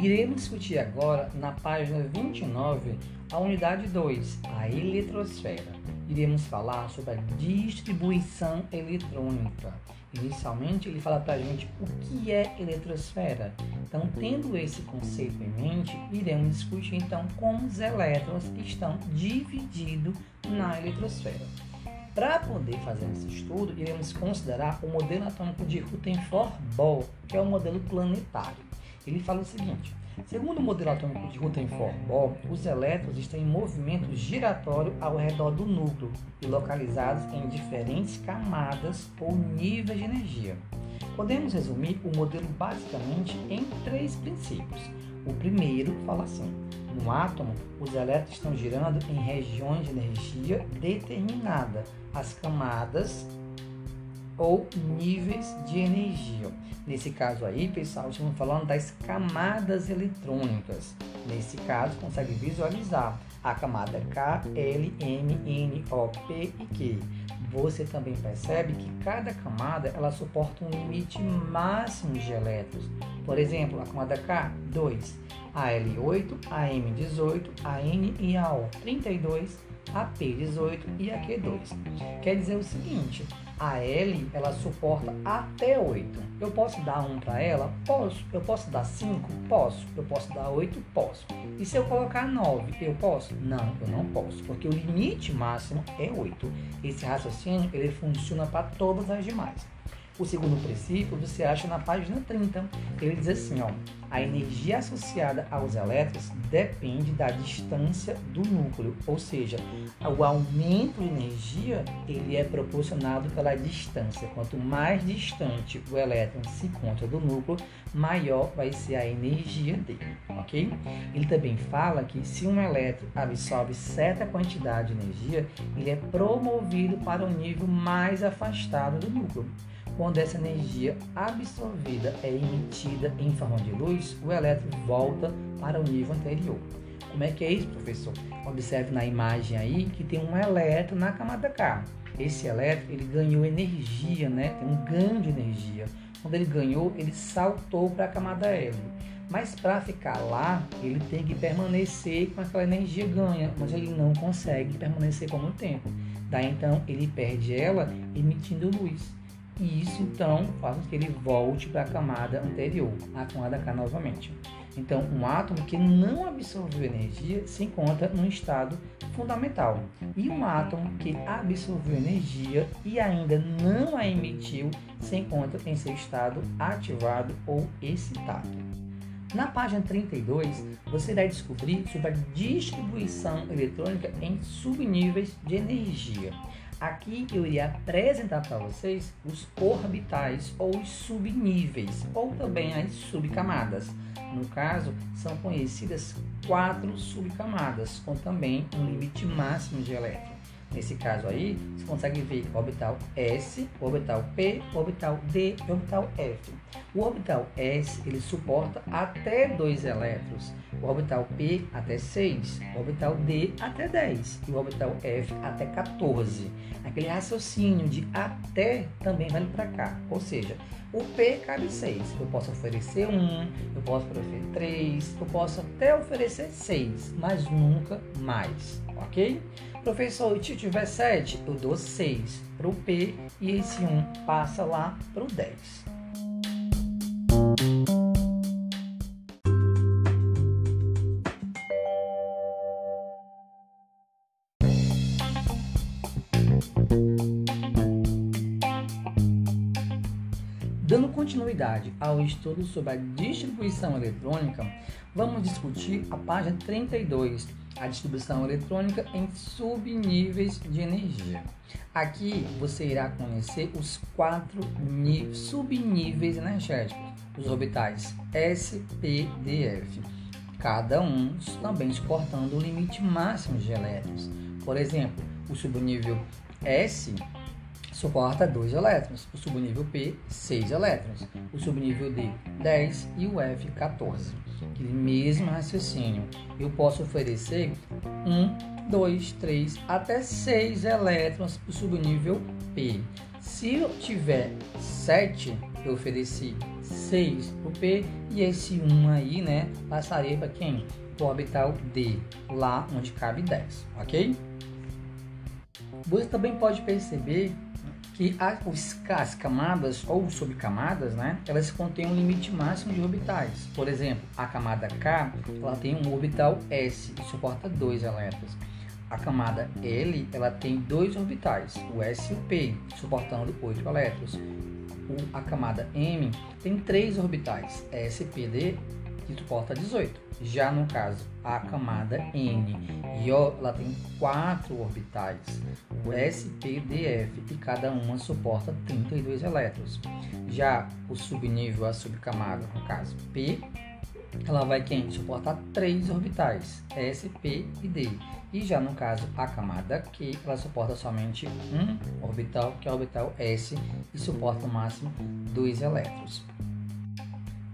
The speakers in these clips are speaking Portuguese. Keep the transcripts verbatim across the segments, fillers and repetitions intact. Iremos discutir agora, na página vinte e nove, a unidade dois, a eletrosfera. Iremos falar sobre a distribuição eletrônica. Inicialmente, ele fala para a gente o que é eletrosfera. Então, tendo esse conceito em mente, iremos discutir então como os elétrons estão divididos na eletrosfera. Para poder fazer esse estudo, iremos considerar o modelo atômico de Rutherford-Bohr, que é o modelo planetário. Ele fala o seguinte: segundo o modelo atômico de Rutherford-Bohr, os elétrons estão em movimento giratório ao redor do núcleo e localizados em diferentes camadas ou níveis de energia. Podemos resumir o modelo basicamente em três princípios. O primeiro fala assim: no átomo, os elétrons estão girando em regiões de energia determinada, as camadas ou níveis de energia. Nesse caso aí, pessoal, estamos falando das camadas eletrônicas. Nesse caso, consegue visualizar a camada K, L, M, N, O, P e Q. Você também percebe que cada camada ela suporta um limite máximo de elétrons. Por exemplo, a camada K, dois, a L, oito, a M, dezoito, a N e a O, trinta e dois, a P, dezoito e a Q, dois. Quer dizer o seguinte: a L, ela suporta até oito. Eu posso dar um para ela? Posso. Eu posso dar cinco? Posso. Eu posso dar oito? Posso. E se eu colocar nove, eu posso? Não, eu não posso, porque o limite máximo é oito. Esse raciocínio, ele funciona para todas as demais. O segundo princípio você acha na página trinta. Ele diz assim, ó: a energia associada aos elétrons depende da distância do núcleo, ou seja, o aumento de energia ele é proporcionado pela distância. Quanto mais distante o elétron se encontra do núcleo, maior vai ser a energia dele, ok? Ele também fala que se um elétron absorve certa quantidade de energia, ele é promovido para o nível mais afastado do núcleo. Quando essa energia absorvida é emitida em forma de luz, o elétron volta para o nível anterior. Como é que é isso, professor? Observe na imagem aí que tem um elétron na camada K. Esse elétron ele ganhou energia, né? Tem um ganho de energia. Quando ele ganhou, ele saltou para a camada L. Mas para ficar lá, ele tem que permanecer com aquela energia ganha, mas ele não consegue permanecer por muito tempo. Daí então ele perde ela emitindo luz. E isso, então, faz com que ele volte para a camada anterior, a camada K novamente. Então, um átomo que não absorveu energia se encontra num estado fundamental. E um átomo que absorveu energia e ainda não a emitiu se encontra em seu estado ativado ou excitado. Na página trinta e dois, você vai descobrir sobre a distribuição eletrônica em subníveis de energia. Aqui eu iria apresentar para vocês os orbitais ou os subníveis, ou também as subcamadas. No caso, são conhecidas quatro subcamadas, com também um limite máximo de elétrons. Nesse caso aí, você consegue ver o orbital S, o orbital P, o orbital D e o orbital F. O orbital S, ele suporta até dois elétrons, o orbital P até seis, o orbital D até dez e o orbital F até quatorze. Aquele raciocínio de até também vale para cá, ou seja, o P cabe seis, eu posso oferecer um, eu posso oferecer três, eu posso até oferecer seis, mas nunca mais, ok? Professor, se tiver sete, eu dou seis para o P e esse um passa lá para o dez. Dando continuidade ao estudo sobre a distribuição eletrônica, vamos discutir a página trinta e dois, a distribuição eletrônica em subníveis de energia. Aqui você irá conhecer os quatro subníveis energéticos, os orbitais S, P, D, F, cada um também suportando o limite máximo de elétrons. Por exemplo, o subnível S suporta dois elétrons, o subnível P, seis elétrons, o subnível D, dez e o F, quatorze. Aquele mesmo raciocínio, eu posso oferecer um, dois, três, até seis elétrons para o subnível P, Se eu tiver sete, eu ofereci seis para o P e esse um aí, né, passaria para quem? Para o orbital D, lá onde cabe dez, ok? Você também pode perceber que as, as camadas ou subcamadas, né, elas contêm um limite máximo de orbitais. Por exemplo, a camada K, ela tem um orbital S e suporta dois elétrons. A camada L, ela tem dois orbitais, o S e o P, suportando oito elétrons. A camada M tem três orbitais, S, P, D, que suporta dezoito. Já no caso, a camada N e O, ela tem quatro orbitais, o S, P, D, F, e cada uma suporta trinta e dois elétrons. Já o subnível, a subcamada, no caso P, ela vai quem? Suportar três orbitais, S, P e D. E já no caso, a camada Q, ela suporta somente um orbital, que é o orbital S, e suporta o máximo dois elétrons.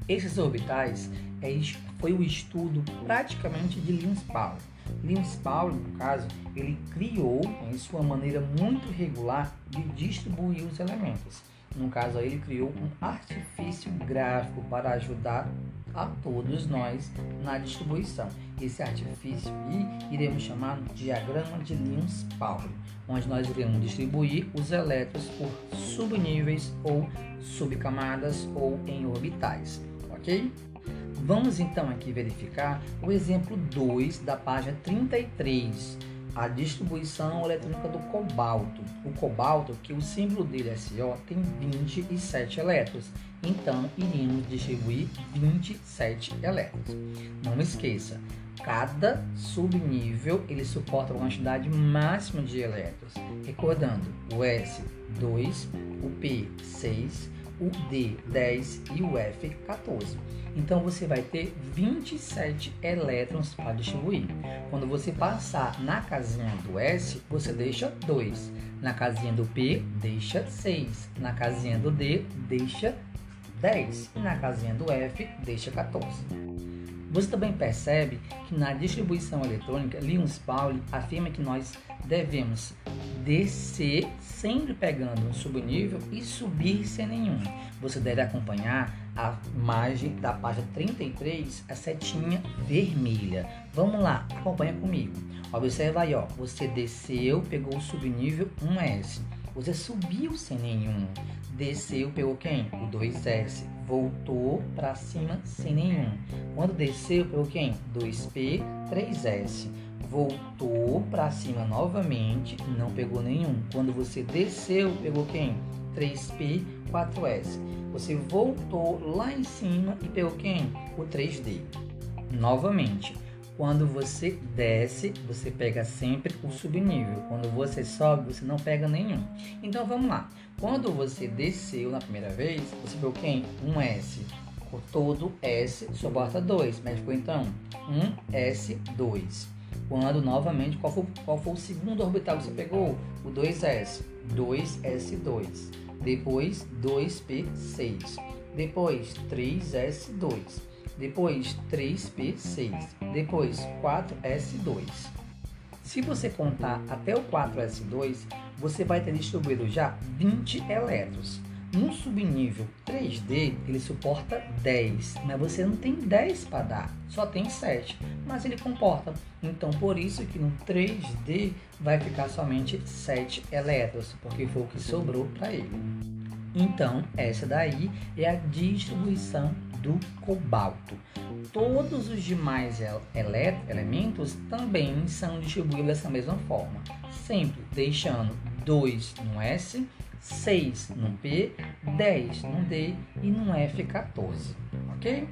Esses orbitais é, foi o estudo praticamente de Linus Pauling. Linus Pauling, no caso, ele criou em sua maneira muito regular de distribuir os elementos. No caso, ele criou um artifício gráfico para ajudar a todos nós na distribuição. Esse artifício I iremos chamar de diagrama de Linus Pauling, onde nós iremos distribuir os elétrons por subníveis ou subcamadas ou em orbitais, ok? Vamos então aqui verificar o exemplo dois da página trinta e três, a distribuição eletrônica do cobalto. O cobalto, que o símbolo dele é S O, tem vinte e sete elétrons. Então, iremos distribuir vinte e sete elétrons. Não esqueça, cada subnível ele suporta uma quantidade máxima de elétrons. Recordando, o S, dois, o P, seis, o D, dez e o F, quatorze. Então, você vai ter vinte e sete elétrons para distribuir. Quando você passar na casinha do S, você deixa dois. Na casinha do P, deixa seis. Na casinha do D, deixa dez. E na casinha do F, deixa quatorze. Você também percebe que na distribuição eletrônica, Linus Pauling afirma que nós devemos descer sempre pegando um subnível e subir sem nenhum. Você deve acompanhar a margem da página trinta e três, a setinha vermelha. Vamos lá, acompanha comigo. Observa aí, ó, você desceu, pegou o subnível um S. Você subiu sem nenhum. Desceu, pegou quem? O dois S. Voltou para cima sem nenhum. Quando desceu, pegou quem? dois P, três S. Voltou para cima novamente, não pegou nenhum. Quando você desceu, pegou quem? três P, quatro S. Você voltou lá em cima e pegou quem? O três D. Novamente. Quando você desce, você pega sempre o subnível. Quando você sobe, você não pega nenhum. Então, vamos lá. Quando você desceu na primeira vez, você pegou quem? um S. Todo S suporta dois. Mas ficou, então, um S, dois. Quando, novamente, qual foi, qual foi o segundo orbital que você pegou? O dois S. dois S, dois. Depois, dois P, seis. Depois, três S, dois. Depois três P, seis, depois quatro S, dois. Se você contar até o quatro S, dois, você vai ter distribuído já vinte elétrons. No subnível três D, ele suporta dez, mas você não tem dez para dar, só tem sete, mas ele comporta. Então, por isso que no três D vai ficar somente sete elétrons, porque foi o que sobrou para ele. Então, essa daí é a distribuição do cobalto. Todos os demais ele- elementos também são distribuídos dessa mesma forma, sempre deixando dois no S, seis no P, dez no D e no F, quatorze, ok?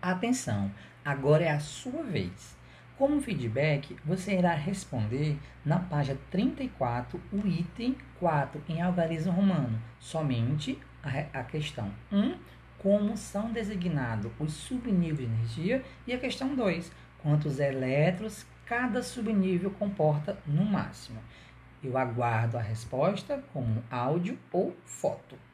Atenção, agora é a sua vez. Como feedback, você irá responder na página trinta e quatro, o item quatro, em algarismo romano, somente a, a questão um, como são designados os subníveis de energia, e a questão dois, quantos elétrons cada subnível comporta no máximo. Eu aguardo a resposta como áudio ou foto.